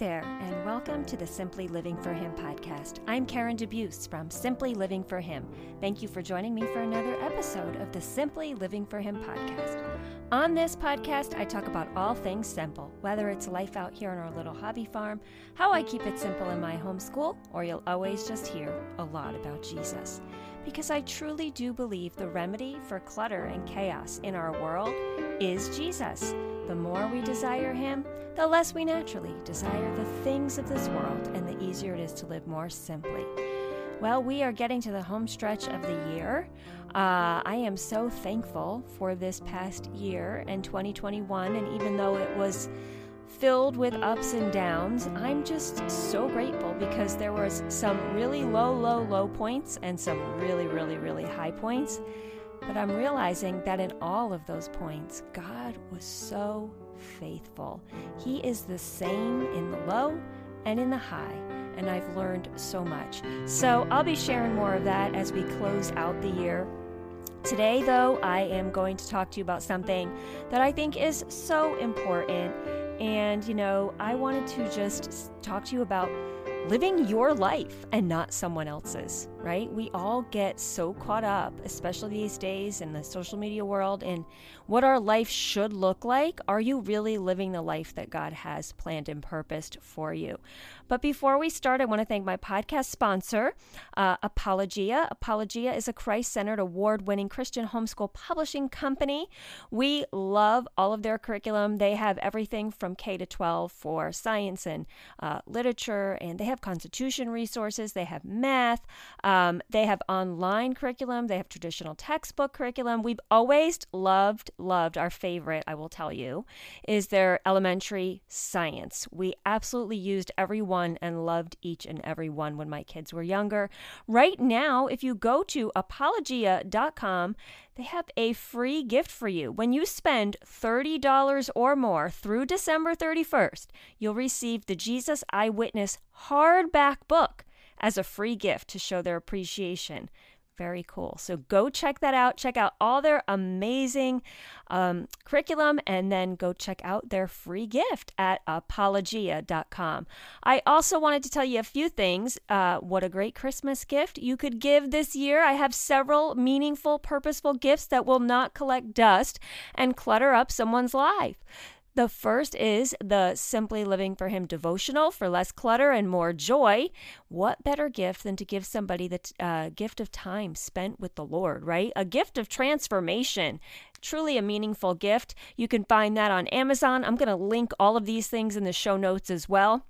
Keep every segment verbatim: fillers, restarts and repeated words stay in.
there, and welcome to the Simply Living for Him podcast. I'm Karen DeBuse from Simply Living for Him. Thank you for joining me for another episode of the Simply Living for Him podcast. On this podcast, I talk about all things simple, whether it's life out here on our little hobby farm, how I keep it simple in my homeschool, or you'll always just hear a lot about Jesus. Because I truly do believe the remedy for clutter and chaos in our world is Jesus. The more we desire Him, the less we naturally desire the things of this world and the easier it is to live more simply. Well, we are getting to the home stretch of the year. Uh, I am so thankful for this past year and twenty twenty-one, and even though it was filled with ups and downs, I'm just so grateful because there was some really low, low, low points and some really, really, really high points. But I'm realizing that in all of those points, God was so faithful. He is the same in the low and in the high, and I've learned so much. So I'll be sharing more of that as we close out the year. Today, though, I am going to talk to you about something that I think is so important. And, you know, I wanted to just talk to you about living your life and not someone else's, right? We all get so caught up, especially these days in the social media world, in what our life should look like. Are you really living the life that God has planned and purposed for you? But before we start, I want to thank my podcast sponsor, uh, Apologia. Apologia is a Christ-centered, award-winning Christian homeschool publishing company. We love all of their curriculum. They have everything from K to twelve for science and uh, literature, and they have constitution resources, they have math, um, they have online curriculum, they have traditional textbook curriculum. We've always loved, loved, our favorite, I will tell you, is their elementary science. We absolutely used every one and loved each and every one when my kids were younger. Right now, if you go to apologia dot com, they have a free gift for you. When you spend thirty dollars or more through December thirty-first, you'll receive the Jesus Eyewitness hardback book as a free gift to show their appreciation. Very cool. So go check that out. Check out all their amazing um, curriculum, and then go check out their free gift at apologia dot com. I also wanted to tell you a few things. Uh, what a great Christmas gift you could give this year. I have several meaningful, purposeful gifts that will not collect dust and clutter up someone's life. The first is the Simply Living for Him devotional for less clutter and more joy. What better gift than to give somebody the t- uh, gift of time spent with the Lord, right? A gift of transformation. Truly a meaningful gift. You can find that on Amazon. I'm going to link all of these things in the show notes as well.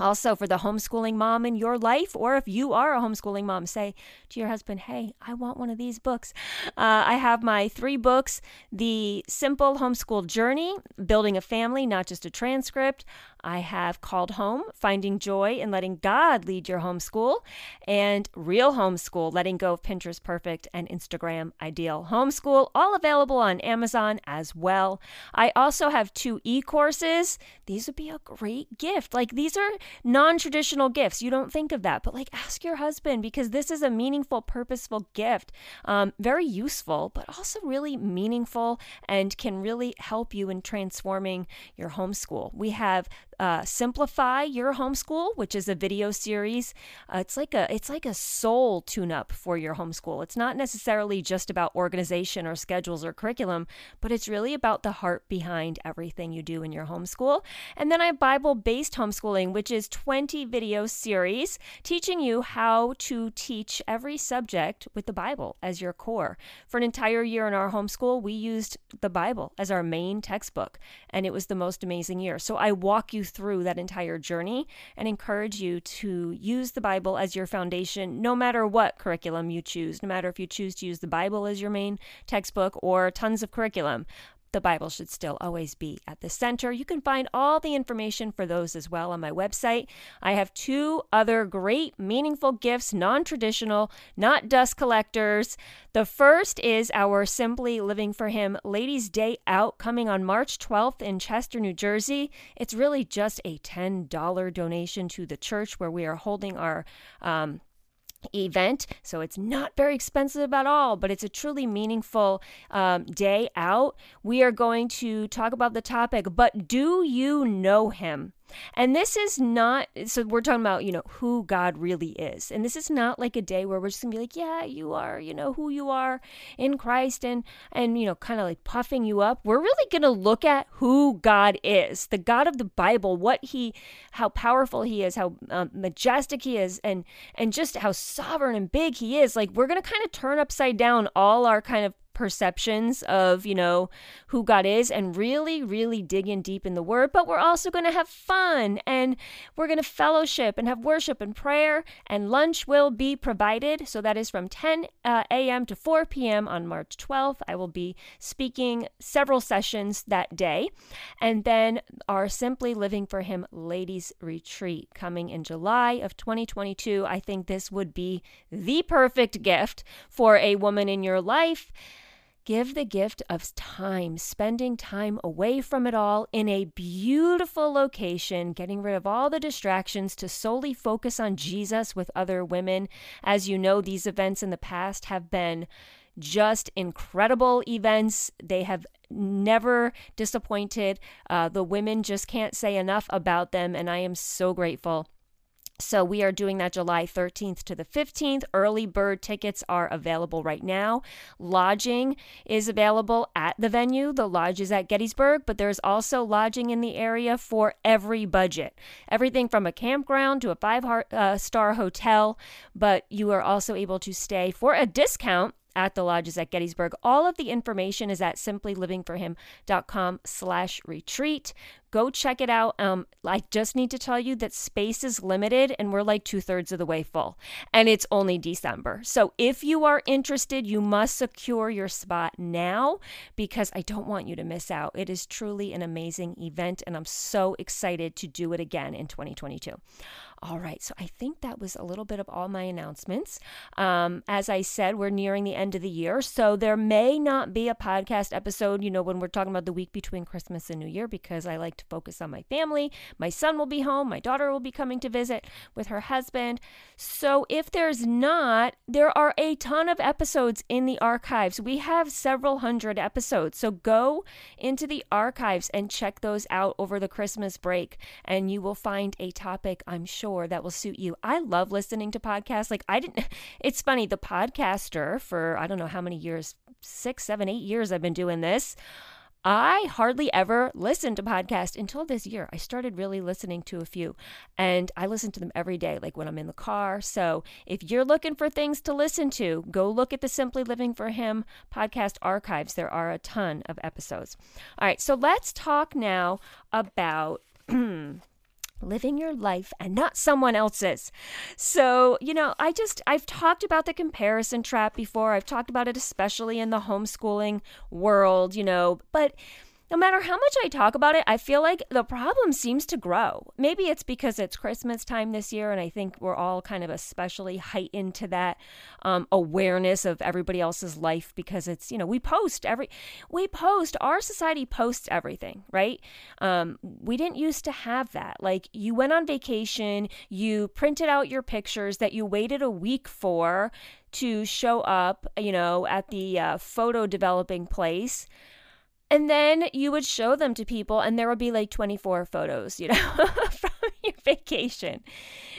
Also, for the homeschooling mom in your life, or if you are a homeschooling mom, say to your husband, hey, I want one of these books. Uh, I have my three books, The Simple Homeschool Journey, Building a Family, Not Just a Transcript. I have Called Home, Finding Joy and Letting God Lead Your Homeschool, and Real Homeschool, Letting Go of Pinterest Perfect and Instagram Ideal Homeschool, all available on Amazon as well. I also have two e-courses. These would be a great gift. Like, these are non-traditional gifts. You don't think of that, but like, ask your husband, because this is a meaningful, purposeful gift. Um, very useful, but also really meaningful and can really help you in transforming your homeschool. We have Uh, Simplify Your Homeschool, which is a video series. Uh, it's like a it's like a soul tune-up for your homeschool. It's not necessarily just about organization or schedules or curriculum, but it's really about the heart behind everything you do in your homeschool. And then I have Bible-based homeschooling, which is twenty video series teaching you how to teach every subject with the Bible as your core. For an entire year in our homeschool, we used the Bible as our main textbook, and it was the most amazing year. So I walk you through that entire journey and encourage you to use the Bible as your foundation, no matter what curriculum you choose, no matter if you choose to use the Bible as your main textbook or tons of curriculum. The Bible should still always be at the center. You can find all the information for those as well on my website. I have two other great, meaningful gifts, non-traditional, not dust collectors. The first is our Simply Living for Him Ladies' Day Out, coming on March twelfth in Chester, New Jersey. It's really just a ten dollars donation to the church where we are holding our um, event. So it's not very expensive at all, but it's a truly meaningful um, day out. We are going to talk about the topic, but do you know Him? And this is not, so we're talking about, you know, who God really is. And this is not like a day where we're just going to be like, yeah, you are, you know, who you are in Christ and, and you know, kind of like puffing you up. We're really going to look at who God is, the God of the Bible, what he, how powerful he is, how um, majestic he is, and, and just how sovereign and big he is. Like, we're going to kind of turn upside down all our kind of perceptions of, you know, who God is and really, really dig in deep in the word. But we're also going to have fun and we're going to fellowship and have worship and prayer, and lunch will be provided. So that is from ten a.m. to four p.m. on March twelfth. I will be speaking several sessions that day. And then our Simply Living for Him Ladies Retreat coming in July of twenty twenty-two. I think this would be the perfect gift for a woman in your life. Give the gift of time, spending time away from it all in a beautiful location, getting rid of all the distractions to solely focus on Jesus with other women. As you know, these events in the past have been just incredible events. They have never disappointed. Uh, the women just can't say enough about them, and I am so grateful. So we are doing that July thirteenth to the fifteenth. Early bird tickets are available right now. Lodging is available at the venue. The Lodge is at Gettysburg, but there's also lodging in the area for every budget. Everything from a campground to a five-star uh, hotel, but you are also able to stay for a discount at the Lodges at Gettysburg. All of the information is at simplylivingforhim.com slash retreat. Go check it out. Um, I just need to tell you that space is limited and we're like two thirds of the way full, and it's only December. So if you are interested, you must secure your spot now because I don't want you to miss out. It is truly an amazing event and I'm so excited to do it again in twenty twenty-two. All right, so I think that was a little bit of all my announcements. Um, as I said, we're nearing the end of the year, so there may not be a podcast episode, you know, when we're talking about the week between Christmas and New Year, because I like to focus on my family. My son will be home. My daughter will be coming to visit with her husband. So if there's not, there are a ton of episodes in the archives. We have several hundred episodes, so go into the archives and check those out over the Christmas break, and you will find a topic, I'm sure, that will suit you. I love listening to podcasts. Like I didn't, it's funny, the podcaster for, I don't know how many years, six, seven, eight years I've been doing this. I hardly ever listened to podcasts until this year. I started really listening to a few, and I listen to them every day, like when I'm in the car. So if you're looking for things to listen to, go look at the Simply Living for Him podcast archives. There are a ton of episodes. All right. So let's talk now about living your life and not someone else's. So, you know, I just, I've talked about the comparison trap before. I've talked about it, especially in the homeschooling world, you know, but no matter how much I talk about it, I feel like the problem seems to grow. Maybe it's because it's Christmas time this year, and I think we're all kind of especially heightened to that um, awareness of everybody else's life because it's, you know, we post every, we post, our society posts everything, right? Um, we didn't used to have that. Like, you went on vacation, you printed out your pictures that you waited a week for to show up, you know, at the uh, photo developing place. And then you would show them to people and there would be like twenty-four photos, you know, from your vacation.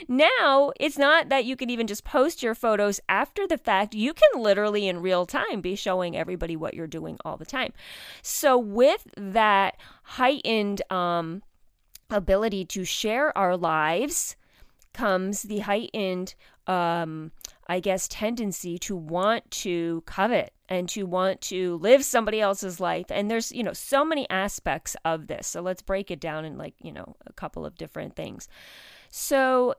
Now, it's not that you can even just post your photos after the fact. You can literally in real time be showing everybody what you're doing all the time. So with that heightened um, ability to share our lives comes the heightened, um, I guess, tendency to want to covet and to want to live somebody else's life. And there's, you know, so many aspects of this. So let's break it down in like, you know, a couple of different things. So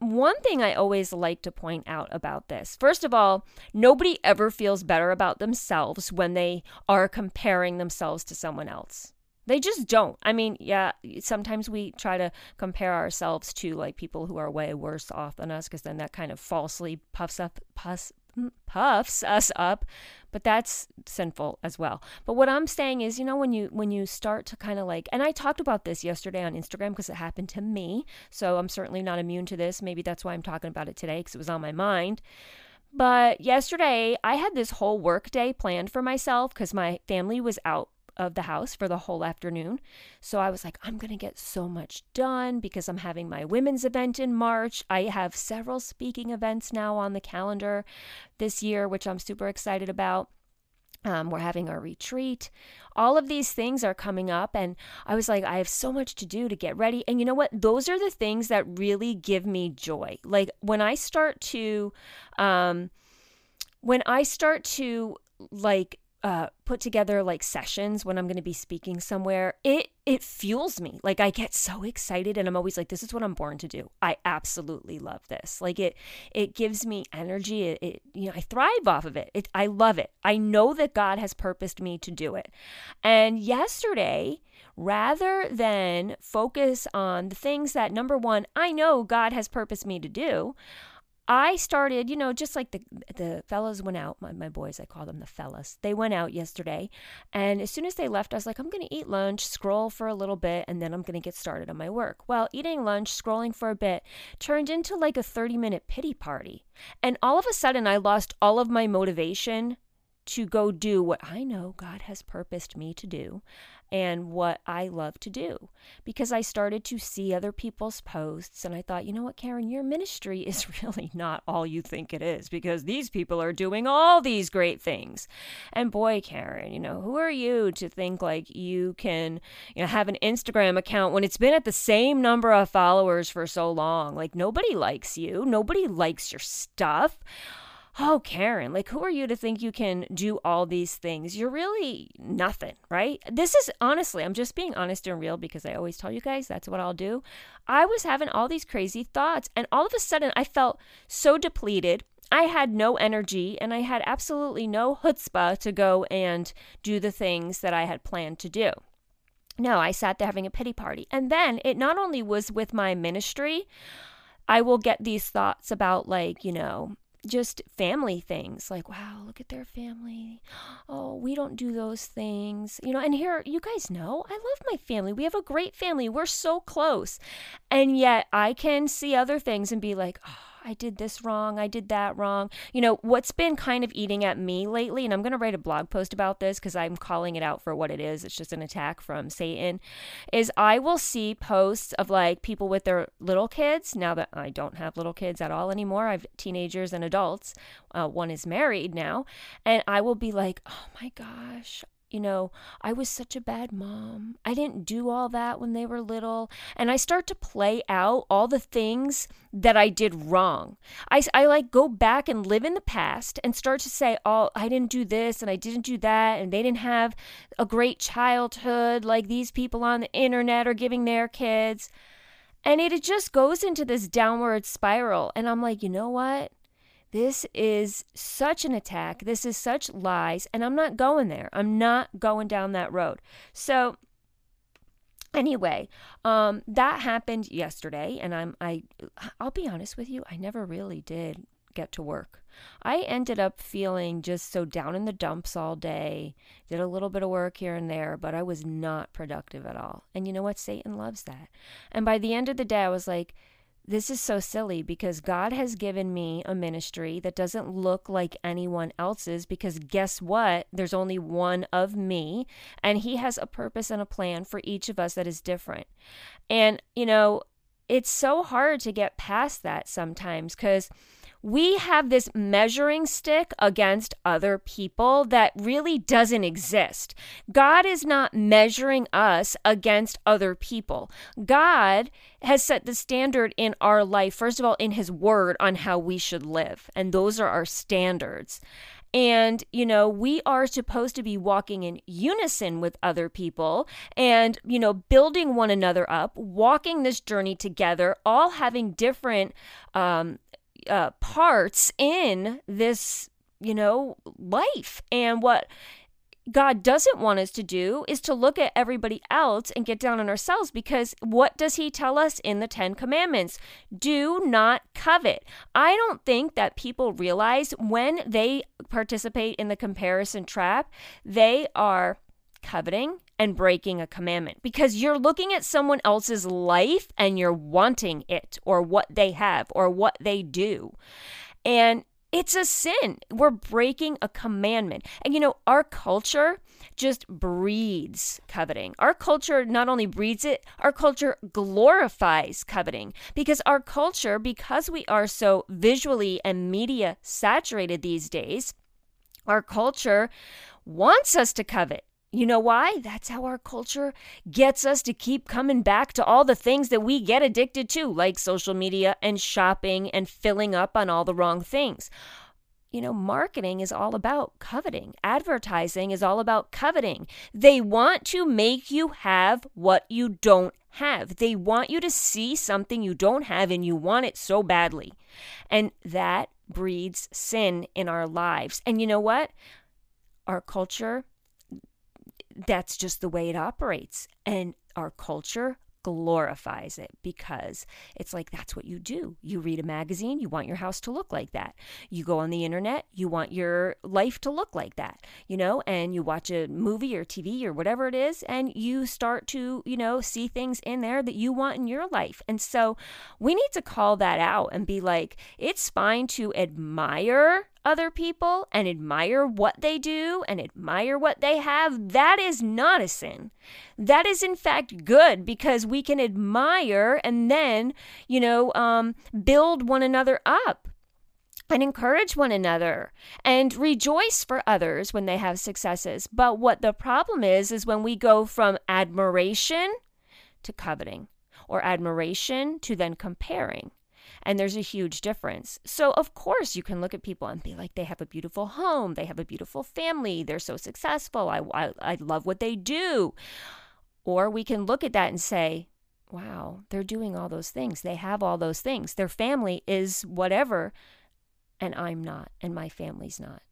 one thing I always like to point out about this, first of all, nobody ever feels better about themselves when they are comparing themselves to someone else. They just don't. I mean, yeah, sometimes we try to compare ourselves to like people who are way worse off than us, because then that kind of falsely puffs up, puffs, puffs us up, but that's sinful as well. But what I'm saying is, you know, when you when you start to kind of like, and I talked about this yesterday on Instagram because it happened to me, so I'm certainly not immune to this. Maybe that's why I'm talking about it today, because it was on my mind. But yesterday I had this whole work day planned for myself because my family was out of the house for the whole afternoon. So I was like, I'm going to get so much done because I'm having my women's event in March. I have several speaking events now on the calendar this year, which I'm super excited about. Um, we're having our retreat. All of these things are coming up. And I was like, I have so much to do to get ready. And you know what? Those are the things that really give me joy. Like when I start to, um, when I start to like, uh, put together like sessions when I'm going to be speaking somewhere, it, it fuels me. Like I get so excited and I'm always like, this is what I'm born to do. I absolutely love this. Like it, it gives me energy. It, it you know, I thrive off of it. it. I love it. I know that God has purposed me to do it. And yesterday, rather than focus on the things that number one, I know God has purposed me to do, I started, you know, just like the the fellas went out, my, my boys, I call them the fellas. They went out yesterday. And as soon as they left, I was like, I'm going to eat lunch, scroll for a little bit, and then I'm going to get started on my work. Well, eating lunch, scrolling for a bit turned into like a thirty minute pity party. And all of a sudden I lost all of my motivation to go do what I know God has purposed me to do and what I love to do, because I started to see other people's posts and I thought, you know what, Karen, your ministry is really not all you think it is, because these people are doing all these great things. And boy, Karen, you know, who are you to think like you can, you know, have an Instagram account when it's been at the same number of followers for so long? Like nobody likes you. Nobody likes your stuff. Oh, Karen, like, who are you to think you can do all these things? You're really nothing, right? This is honestly, I'm just being honest and real, because I always tell you guys that's what I'll do. I was having all these crazy thoughts and all of a sudden I felt so depleted. I had no energy and I had absolutely no chutzpah to go and do the things that I had planned to do. No, I sat there having a pity party. And then it not only was with my ministry, I will get these thoughts about like, you know, just family things like, wow, look at their family. Oh, we don't do those things. You know, and here, you guys know, I love my family. We have a great family. We're so close. And yet I can see other things and be like, oh, I did this wrong. I did that wrong. You know, what's been kind of eating at me lately, and I'm going to write a blog post about this because I'm calling it out for what it is. It's just an attack from Satan, is I will see posts of like people with their little kids. Now that I don't have little kids at all anymore, I have teenagers and adults. Uh, one is married now. And I will be like, oh my gosh, you know, I was such a bad mom. I didn't do all that when they were little. And I start to play out all the things that I did wrong. I, I like go back and live in the past and start to say, oh, I didn't do this and I didn't do that. And they didn't have a great childhood like these people on the internet are giving their kids. And it just goes into this downward spiral. And I'm like, you know what? This is such an attack. This is such lies. And I'm not going there. I'm not going down that road. So anyway, um, that happened yesterday. And I'm, I, I'll be honest with you. I never really did get to work. I ended up feeling just so down in the dumps all day, did a little bit of work here and there, but I was not productive at all. And you know what? Satan loves that. And by the end of the day, I was like, this is so silly, because God has given me a ministry that doesn't look like anyone else's, because guess what? There's only one of me, and He has a purpose and a plan for each of us that is different. And, you know, it's so hard to get past that sometimes, because we have this measuring stick against other people that really doesn't exist. God is not measuring us against other people. God has set the standard in our life, first of all, in His Word on how we should live. And those are our standards. And, you know, we are supposed to be walking in unison with other people and, you know, building one another up, walking this journey together, all having different um, uh, parts in this, you know, life. And what God doesn't want us to do is to look at everybody else and get down on ourselves, because what does He tell us in the Ten Commandments? Do not covet. I don't think that people realize when they participate in the comparison trap, they are coveting and breaking a commandment, because you're looking at someone else's life and you're wanting it or what they have or what they do. And it's a sin. We're breaking a commandment. And you know, our culture just breeds coveting. Our culture not only breeds it, our culture glorifies coveting, because our culture, because we are so visually and media saturated these days, our culture wants us to covet. You know why? That's how our culture gets us to keep coming back to all the things that we get addicted to, like social media and shopping and filling up on all the wrong things. You know, marketing is all about coveting. Advertising is all about coveting. They want to make you have what you don't have. They want you to see something you don't have and you want it so badly. And that breeds sin in our lives. And you know what? Our culture, that's just the way it operates. And our culture glorifies it, because it's like, that's what you do. You read a magazine, you want your house to look like that. You go on the internet, you want your life to look like that, you know, and you watch a movie or T V or whatever it is, and you start to, you know, see things in there that you want in your life. And so we need to call that out and be like, it's fine to admire other people and admire what they do and admire what they have. That is not a sin. That is in fact good, because we can admire and then, you know, um, build one another up and encourage one another and rejoice for others when they have successes. But what the problem is, is when we go from admiration to coveting, or admiration to then comparing. And there's a huge difference. So of course you can look at people and be like, they have a beautiful home, they have a beautiful family, they're so successful, I, I, I love what they do. Or we can look at that and say, wow, they're doing all those things, they have all those things, their family is whatever, and I'm not, and my family's not.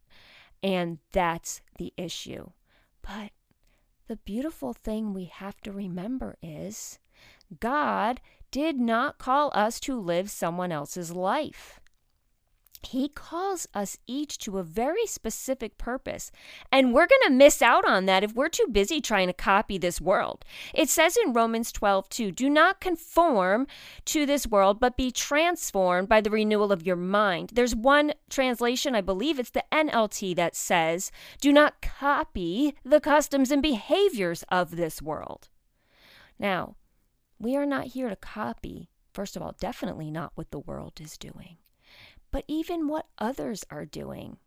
And that's the issue. But the beautiful thing we have to remember is God did not call us to live someone else's life. He calls us each to a very specific purpose, and we're going to miss out on that if we're too busy trying to copy this world. It says in Romans twelve two, do not conform to this world, but be transformed by the renewal of your mind. There's one translation, I believe it's the N L T, that says, do not copy the customs and behaviors of this world. Now, we are not here to copy, first of all, definitely not what the world is doing, but even what others are doing,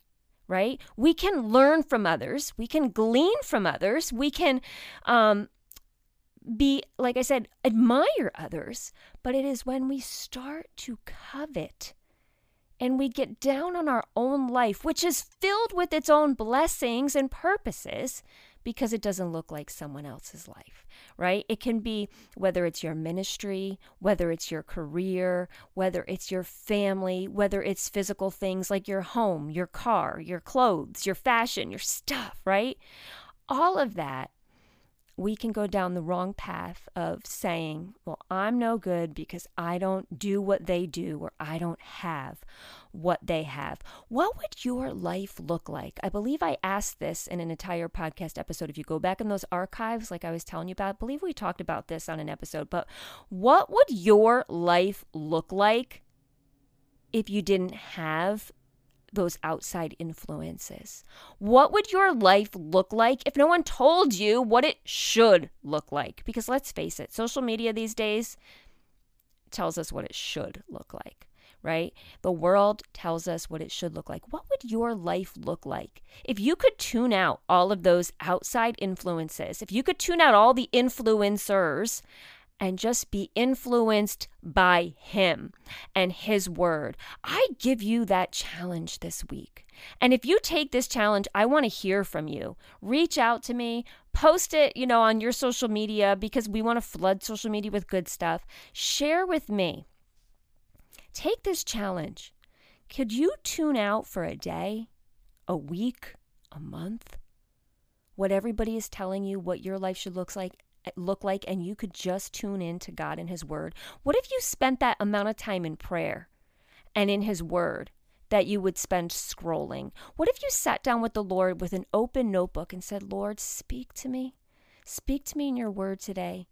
right? We can learn from others. We can glean from others. We can um, be, like I said, admire others, but it is when we start to covet and we get down on our own life, which is filled with its own blessings and purposes, because it doesn't look like someone else's life, right? It can be whether it's your ministry, whether it's your career, whether it's your family, whether it's physical things like your home, your car, your clothes, your fashion, your stuff, right? All of that, we can go down the wrong path of saying, well, I'm no good because I don't do what they do, or I don't have what they have. What would your life look like? I believe I asked this in an entire podcast episode. If you go back in those archives, like I was telling you about, I believe we talked about this on an episode, but what would your life look like if you didn't have those outside influences? What would your life look like if no one told you what it should look like? Because let's face it, social media these days tells us what it should look like, right? The world tells us what it should look like. What would your life look like if you could tune out all of those outside influences, if you could tune out all the influencers and just be influenced by Him and His Word? I give you that challenge this week. And if you take this challenge, I want to hear from you. Reach out to me, post it, you know, on your social media, because we want to flood social media with good stuff. Share with me. Take this challenge. Could you tune out for a day, a week, a month, what everybody is telling you what your life should look like? look like and you could just tune in to God and His Word? What if you spent that amount of time in prayer and in His Word that you would spend scrolling? What if you sat down with the Lord with an open notebook and said, Lord, speak to me. Speak to me in your Word today.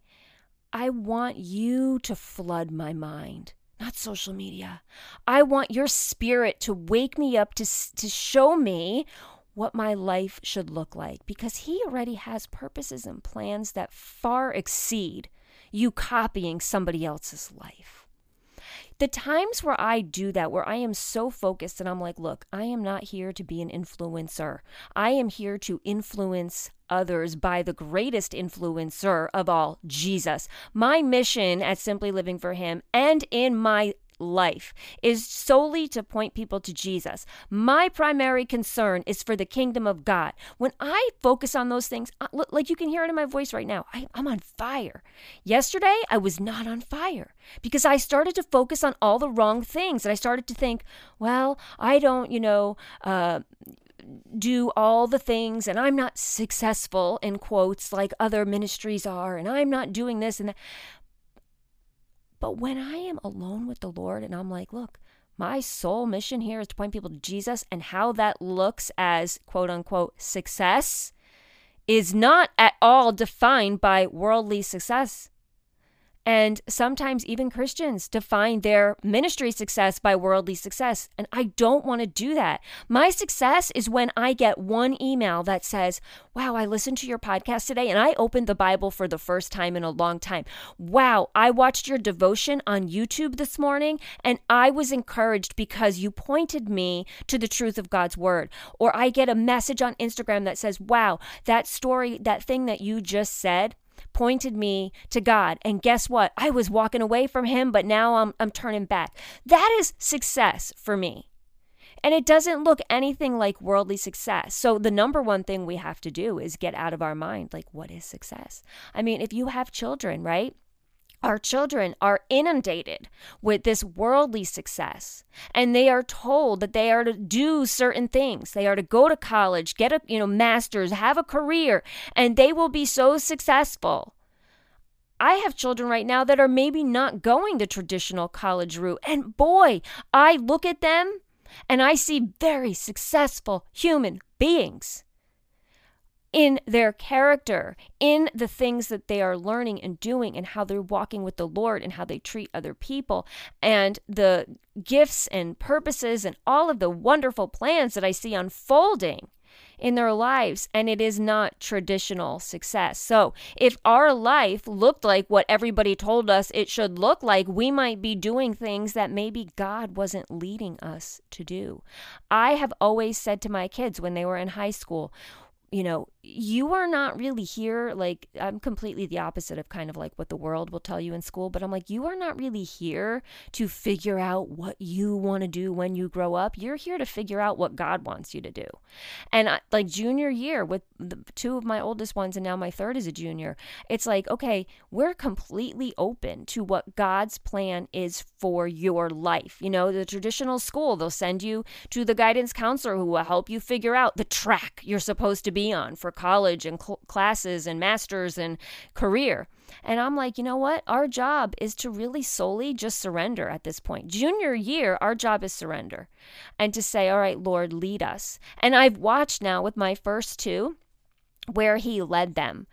I want you to flood my mind, not social media. I want your Spirit to wake me up to, to show me what my life should look like, because he already has purposes and plans that far exceed you copying somebody else's life. The times where I do that, where I am so focused and I'm like, look, I am not here to be an influencer. I am here to influence others by the greatest influencer of all, Jesus. My mission at Simply Living for Him and in my life is solely to point people to Jesus. My primary concern is for the kingdom of God. When I focus on those things, like you can hear it in my voice right now, I, I'm on fire. Yesterday, I was not on fire because I started to focus on all the wrong things. And I started to think, well, I don't, you know, uh, do all the things, and I'm not successful in quotes like other ministries are, and I'm not doing this and that. But when I am alone with the Lord and I'm like, look, my sole mission here is to point people to Jesus, and how that looks as quote unquote success is not at all defined by worldly success. And sometimes even Christians define their ministry success by worldly success. And I don't want to do that. My success is when I get one email that says, wow, I listened to your podcast today and I opened the Bible for the first time in a long time. Wow, I watched your devotion on YouTube this morning and I was encouraged because you pointed me to the truth of God's word. Or I get a message on Instagram that says, wow, that story, that thing that you just said pointed me to God. And guess what? I was walking away from him, but now I'm I'm turning back. That is success for me. And it doesn't look anything like worldly success. So the number one thing we have to do is get out of our mind, like, what is success? I mean, if you have children, right? Our children are inundated with this worldly success, and they are told that they are to do certain things. They are to go to college, get a, you know, master's, have a career, and they will be so successful. I have children right now that are maybe not going the traditional college route, and boy, I look at them and I see very successful human beings in their character, in the things that they are learning and doing, and how they're walking with the Lord and how they treat other people, and the gifts and purposes and all of the wonderful plans that I see unfolding in their lives. And it is not traditional success. So if our life looked like what everybody told us it should look like, we might be doing things that maybe God wasn't leading us to do. I have always said to my kids when they were in high school, you know, you are not really here. Like, I'm completely the opposite of kind of like what the world will tell you in school. But I'm like, you are not really here to figure out what you want to do when you grow up. You're here to figure out what God wants you to do. And I, like junior year with the two of my oldest ones, and now my third is a junior, it's like, okay, we're completely open to what God's plan is for your life. You know, the traditional school, they'll send you to the guidance counselor who will help you figure out the track you're supposed to be be on for college and cl- classes and masters and career. And I'm like, you know what? Our job is to really solely just surrender at this point. Junior year, our job is surrender and to say, all right, Lord, lead us. And I've watched now with my first two where he led them,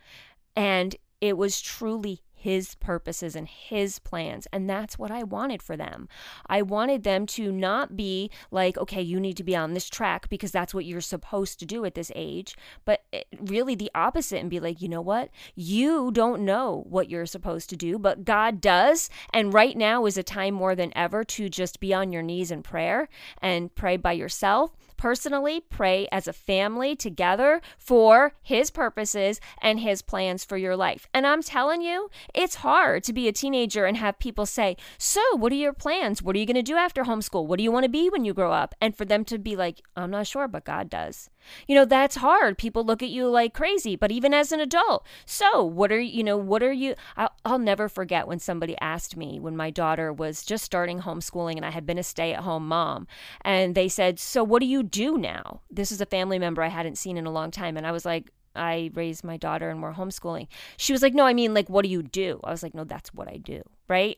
and it was truly his purposes and his plans. And that's what I wanted for them. I wanted them to not be like, okay, you need to be on this track because that's what you're supposed to do at this age, but really the opposite, and be like, you know what? You don't know what you're supposed to do, but God does. And right now is a time more than ever to just be on your knees in prayer and pray by yourself. Personally, pray as a family together for his purposes and his plans for your life. And I'm telling you, it's hard to be a teenager and have people say, so what are your plans? What are you going to do after homeschool? What do you want to be when you grow up? And for them to be like, I'm not sure, but God does. You know, that's hard. People look at you like crazy, but even as an adult, so what are, you know, what are you, I'll, I'll never forget when somebody asked me when my daughter was just starting homeschooling and I had been a stay-at-home mom, and they said, so what do you do now? This is a family member I hadn't seen in a long time. And I was like, I raised my daughter and we're homeschooling. She was like, no, I mean, like, what do you do? I was like, no, that's what I do, right?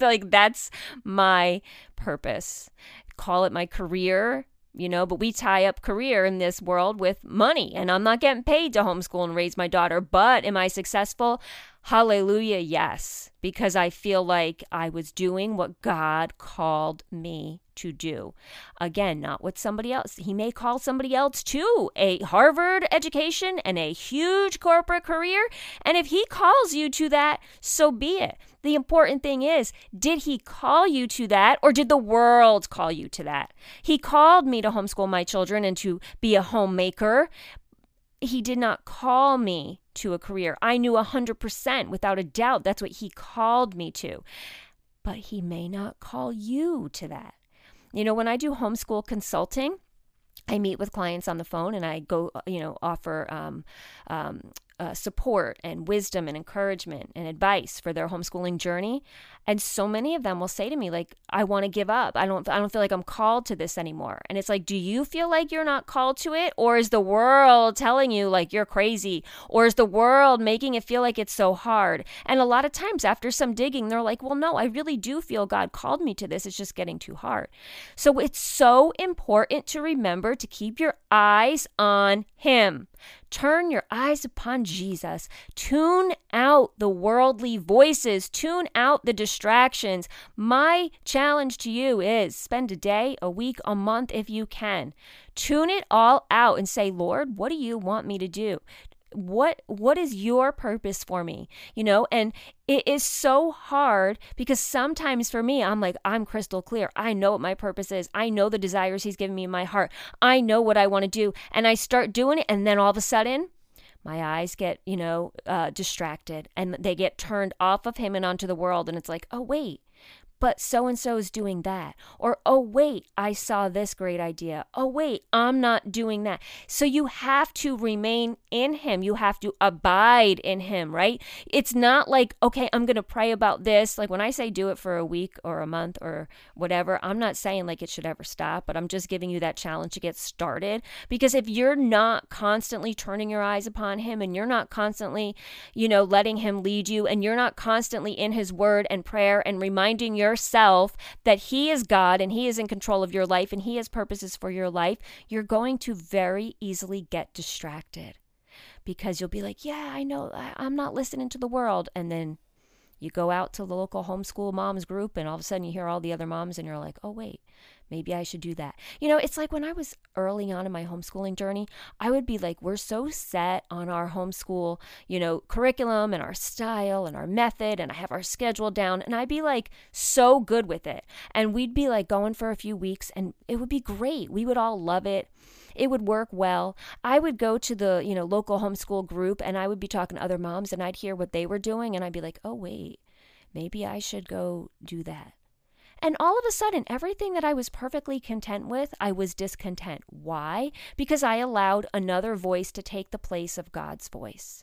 Like, that's my purpose. Call it my career, you know, but we tie up career in this world with money, and I'm not getting paid to homeschool and raise my daughter, but am I successful? hallelujah, yes, because I feel like I was doing what God called me to do. Again, not with somebody else. He may call somebody else to a Harvard education and a huge corporate career. And if he calls you to that, so be it. The important thing is, did he call you to that, or did the world call you to that? He called me to homeschool my children and to be a homemaker. He did not call me to a career. I knew one hundred percent, without a doubt, that's what he called me to. But he may not call you to that. You know, when I do homeschool consulting, I meet with clients on the phone and I go, you know, offer um, um, uh, support and wisdom and encouragement and advice for their homeschooling journey. And so many of them will say to me, like, I want to give up. I don't, I don't feel like I'm called to this anymore. And it's like, do you feel like you're not called to it? Or is the world telling you like you're crazy? Or is the world making it feel like it's so hard? And a lot of times after some digging, they're like, well, no, I really do feel God called me to this. It's just getting too hard. So it's so important to remember to keep your eyes on Him. Turn your eyes upon Jesus. Tune out the worldly voices. Tune out the distractions. My challenge to you is spend a day, a week, a month if you can. Tune it all out and say, Lord, what do you want me to do? What what is your purpose for me? You know, and it is so hard because sometimes for me, I'm like, I'm crystal clear. I know what my purpose is. I know the desires He's given me in my heart. I know what I want to do. And I start doing it. And then all of a sudden, my eyes get, you know, uh, distracted, and they get turned off of Him and onto the world. And it's like, oh, wait. But so-and-so is doing that. Or, oh, wait, I saw this great idea. Oh, wait, I'm not doing that. So you have to remain in Him. You have to abide in Him, right? It's not like, okay, I'm going to pray about this. Like when I say do it for a week or a month or whatever, I'm not saying like it should ever stop, but I'm just giving you that challenge to get started. Because if you're not constantly turning your eyes upon Him, and you're not constantly, you know, letting Him lead you, and you're not constantly in His word and prayer and reminding your yourself that He is God and He is in control of your life and He has purposes for your life, you're going to very easily get distracted because you'll be like, yeah, I know, I, I'm not listening to the world. And then you go out to the local homeschool moms group and all of a sudden you hear all the other moms and you're like, oh, wait, maybe I should do that. You know, it's like when I was early on in my homeschooling journey, I would be like, we're so set on our homeschool, you know, curriculum and our style and our method, and I have our schedule down, and I'd be like so good with it. And we'd be like going for a few weeks and it would be great. We would all love it. It would work well. I would go to the, you know, local homeschool group and I would be talking to other moms and I'd hear what they were doing and I'd be like, oh, wait, maybe I should go do that. And all of a sudden, everything that I was perfectly content with, I was discontent. Why? Because I allowed another voice to take the place of God's voice.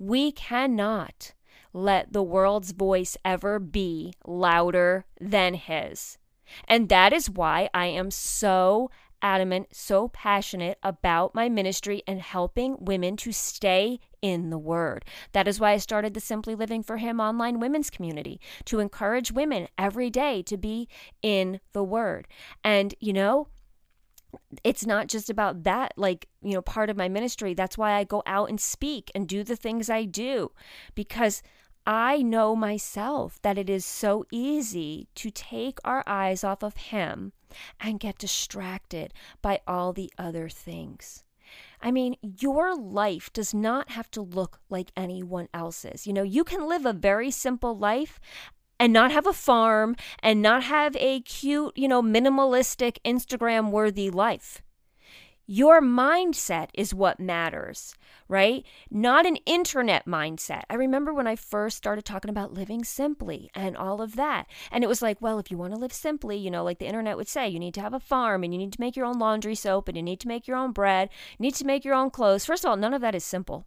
We cannot let the world's voice ever be louder than His. And that is why I am so adamant, so passionate about my ministry and helping women to stay in the Word. That is why I started the Simply Living for Him online women's community, to encourage women every day to be in the Word. And, you know, it's not just about that, like, you know, part of my ministry. That's why I go out and speak and do the things I do, because I know myself that it is so easy to take our eyes off of Him and get distracted by all the other things. I mean, your life does not have to look like anyone else's. You know, you can live a very simple life and not have a farm and not have a cute, you know, minimalistic, Instagram-worthy life. Your mindset is what matters, right? Not an internet mindset. I remember when I first started talking about living simply and all of that. And it was like, well, if you want to live simply, you know, like the internet would say, you need to have a farm and you need to make your own laundry soap and you need to make your own bread, you need to make your own clothes. First of all, none of that is simple.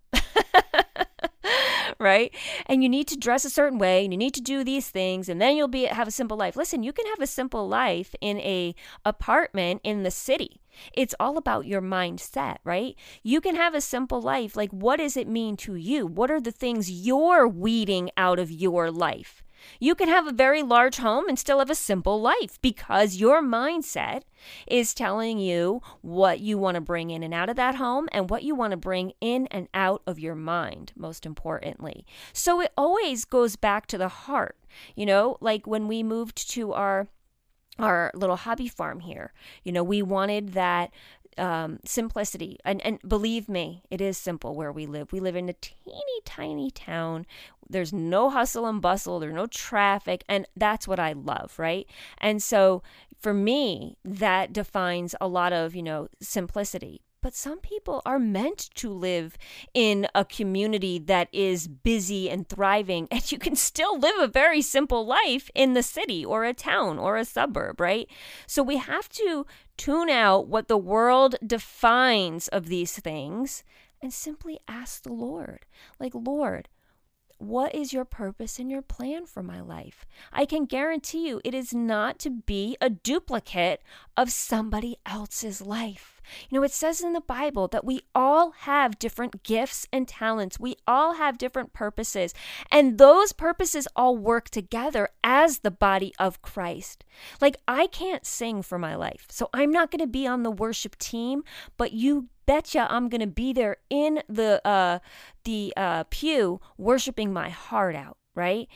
Right? And you need to dress a certain way and you need to do these things and then you'll be have a simple life. Listen, you can have a simple life in a apartment in the city. It's all about your mindset, right? You can have a simple life. Like, what does it mean to you? What are the things you're weeding out of your life? You can have a very large home and still have a simple life because your mindset is telling you what you want to bring in and out of that home and what you want to bring in and out of your mind, most importantly. So it always goes back to the heart. You know, like when we moved to our our little hobby farm here, you know, we wanted that Um, simplicity. And, and believe me, it is simple where we live. We live in a teeny tiny town. There's no hustle and bustle. There's no traffic. And that's what I love, right? And so for me, that defines a lot of, you know, simplicity. But some people are meant to live in a community that is busy and thriving, and you can still live a very simple life in the city or a town or a suburb, right? So we have to tune out what the world defines of these things and simply ask the Lord, like, Lord, what is your purpose and your plan for my life? I can guarantee you it is not to be a duplicate of somebody else's life. You know, it says in the Bible that we all have different gifts and talents. We all have different purposes. And those purposes all work together as the body of Christ. Like, I can't sing for my life, so I'm not going to be on the worship team, but you betcha I'm going to be there in the uh, the uh, pew worshiping my heart out, right?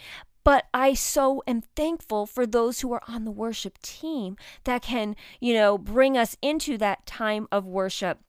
But I so am thankful for those who are on the worship team that can, you know, bring us into that time of worship.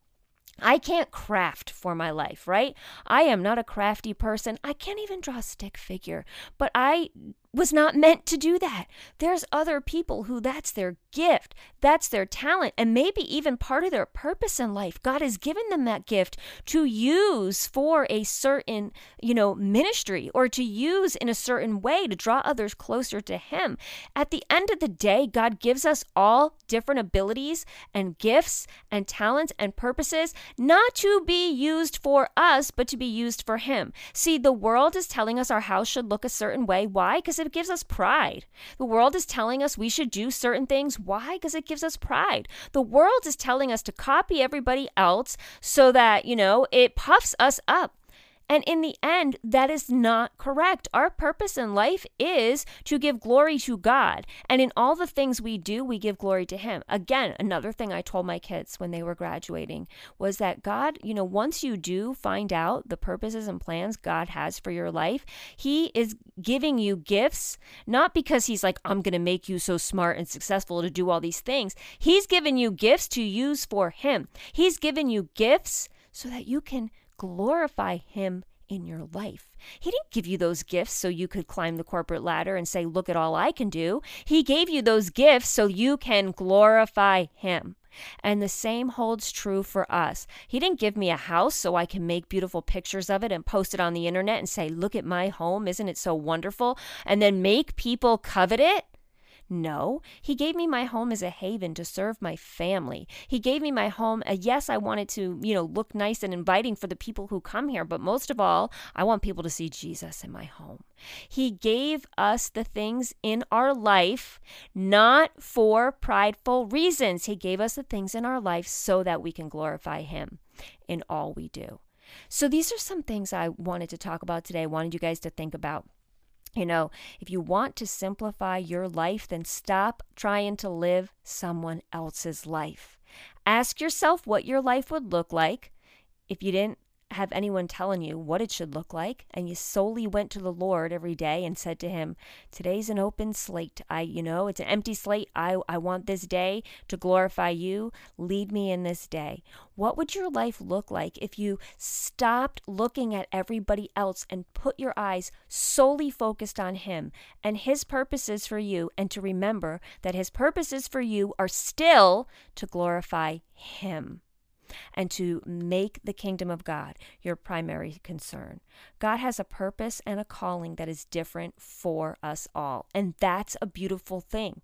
I can't craft for my life, right? I am not a crafty person. I can't even draw a stick figure, but I was not meant to do that. There's other people who that's their gift, that's their talent, and maybe even part of their purpose in life. God has given them that gift to use for a certain, you know, ministry or to use in a certain way to draw others closer to Him. At the end of the day, God gives us all different abilities and gifts and talents and purposes, not to be used for us, but to be used for Him. See, the world is telling us our house should look a certain way. Why? Because it gives us pride. The world is telling us we should do certain things. Why? Because it gives us pride. The world is telling us to copy everybody else so that, you know, it puffs us up. And in the end, that is not correct. Our purpose in life is to give glory to God. And in all the things we do, we give glory to Him. Again, another thing I told my kids when they were graduating was that God, you know, once you do find out the purposes and plans God has for your life, He is giving you gifts, not because He's like, I'm going to make you so smart and successful to do all these things. He's given you gifts to use for Him. He's given you gifts so that you can glorify Him in your life. He didn't give you those gifts so you could climb the corporate ladder and say, look at all I can do. He gave you those gifts so you can glorify Him. And the same holds true for us. He didn't give me a house so I can make beautiful pictures of it and post it on the internet and say, look at my home, isn't it so wonderful? And then make people covet it. No, He gave me my home as a haven to serve my family. He gave me my home. Uh, yes, I wanted to, you know, look nice and inviting for the people who come here. But most of all, I want people to see Jesus in my home. He gave us the things in our life, not for prideful reasons. He gave us the things in our life so that we can glorify Him in all we do. So these are some things I wanted to talk about today. I wanted you guys to think about. You know, if you want to simplify your life, then stop trying to live someone else's life. Ask yourself what your life would look like if you didn't have anyone telling you what it should look like, and you solely went to the Lord every day and said to Him, today's an open slate. I, you know, it's an empty slate. I, I want this day to glorify You. Lead me in this day. What would your life look like if you stopped looking at everybody else and put your eyes solely focused on Him and His purposes for you, and to remember that His purposes for you are still to glorify Him and to make the kingdom of God your primary concern. God has a purpose and a calling that is different for us all. And that's a beautiful thing,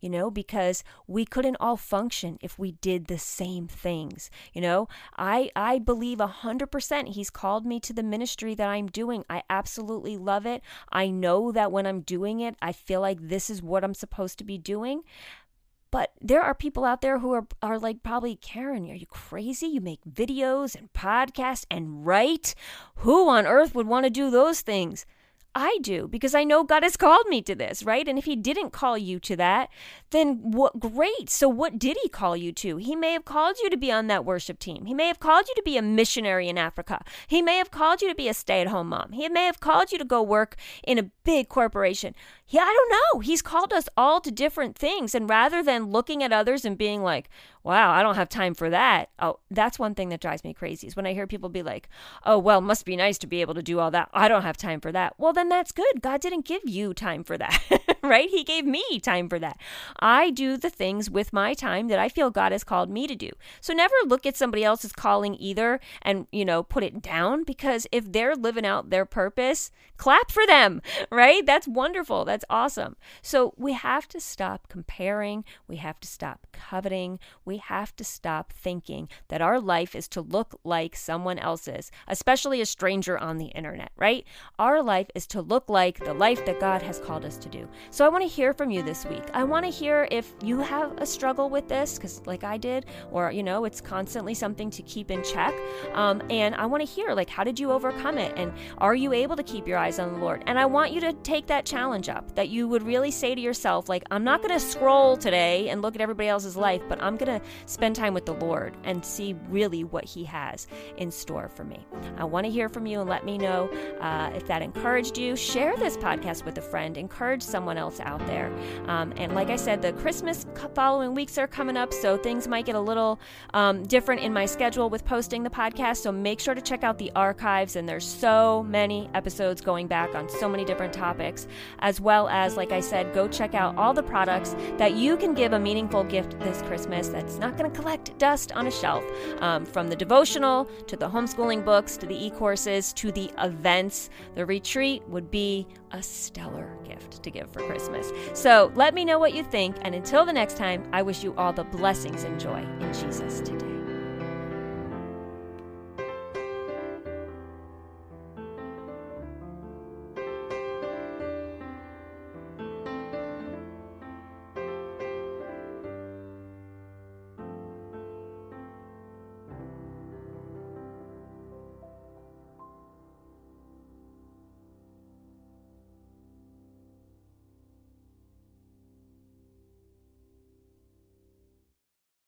you know, because we couldn't all function if we did the same things. You know, I, I believe one hundred percent He's called me to the ministry that I'm doing. I absolutely love it. I know that when I'm doing it, I feel like this is what I'm supposed to be doing. But there are people out there who are, are like, probably, Karen, are you crazy? You make videos and podcasts and write? Who on earth would want to do those things? I do, because I know God has called me to this, right? And if he didn't call you to that, then what? Great. So what did he call you to? He may have called you to be on that worship team. He may have called you to be a missionary in Africa. He may have called you to be a stay-at-home mom. He may have called you to go work in a big corporation. Yeah, I don't know. He's called us all to different things. And rather than looking at others and being like, wow, I don't have time for that. Oh, that's one thing that drives me crazy is when I hear people be like, oh, well, must be nice to be able to do all that. I don't have time for that. Well, then that's good. God didn't give you time for that, right? He gave me time for that. I do the things with my time that I feel God has called me to do. So never look at somebody else's calling either and, you know, put it down, because if they're living out their purpose, clap for them, right? That's wonderful. That's awesome. So we have to stop comparing. We have to stop coveting. We have to stop thinking that our life is to look like someone else's, especially a stranger on the internet, right? Our life is to look like the life that God has called us to do. So I want to hear from you this week. I want to hear if you have a struggle with this, because like I did, or, you know, it's constantly something to keep in check. Um, and I want to hear, like, how did you overcome it? And are you able to keep your eyes on the Lord? And I want you to take that challenge up, that you would really say to yourself, like, I'm not going to scroll today and look at everybody else's life, but I'm going to spend time with the Lord and see really what he has in store for me. I want to hear from you, and let me know uh, if that encouraged you. Share this podcast with a friend. Encourage someone else out there. Um, and like I said, the Christmas following weeks are coming up, so things might get a little um, different in my schedule with posting the podcast. So make sure to check out the archives, and there's so many episodes going back on so many different topics, as well as, like I said, go check out all the products that you can give a meaningful gift this Christmas that's not going to collect dust on a shelf, um, from the devotional to the homeschooling books to the e-courses to the events. The retreat would be a stellar gift to give for Christmas. So let me know what you think, and until the next time, I wish you all the blessings and joy in Jesus today.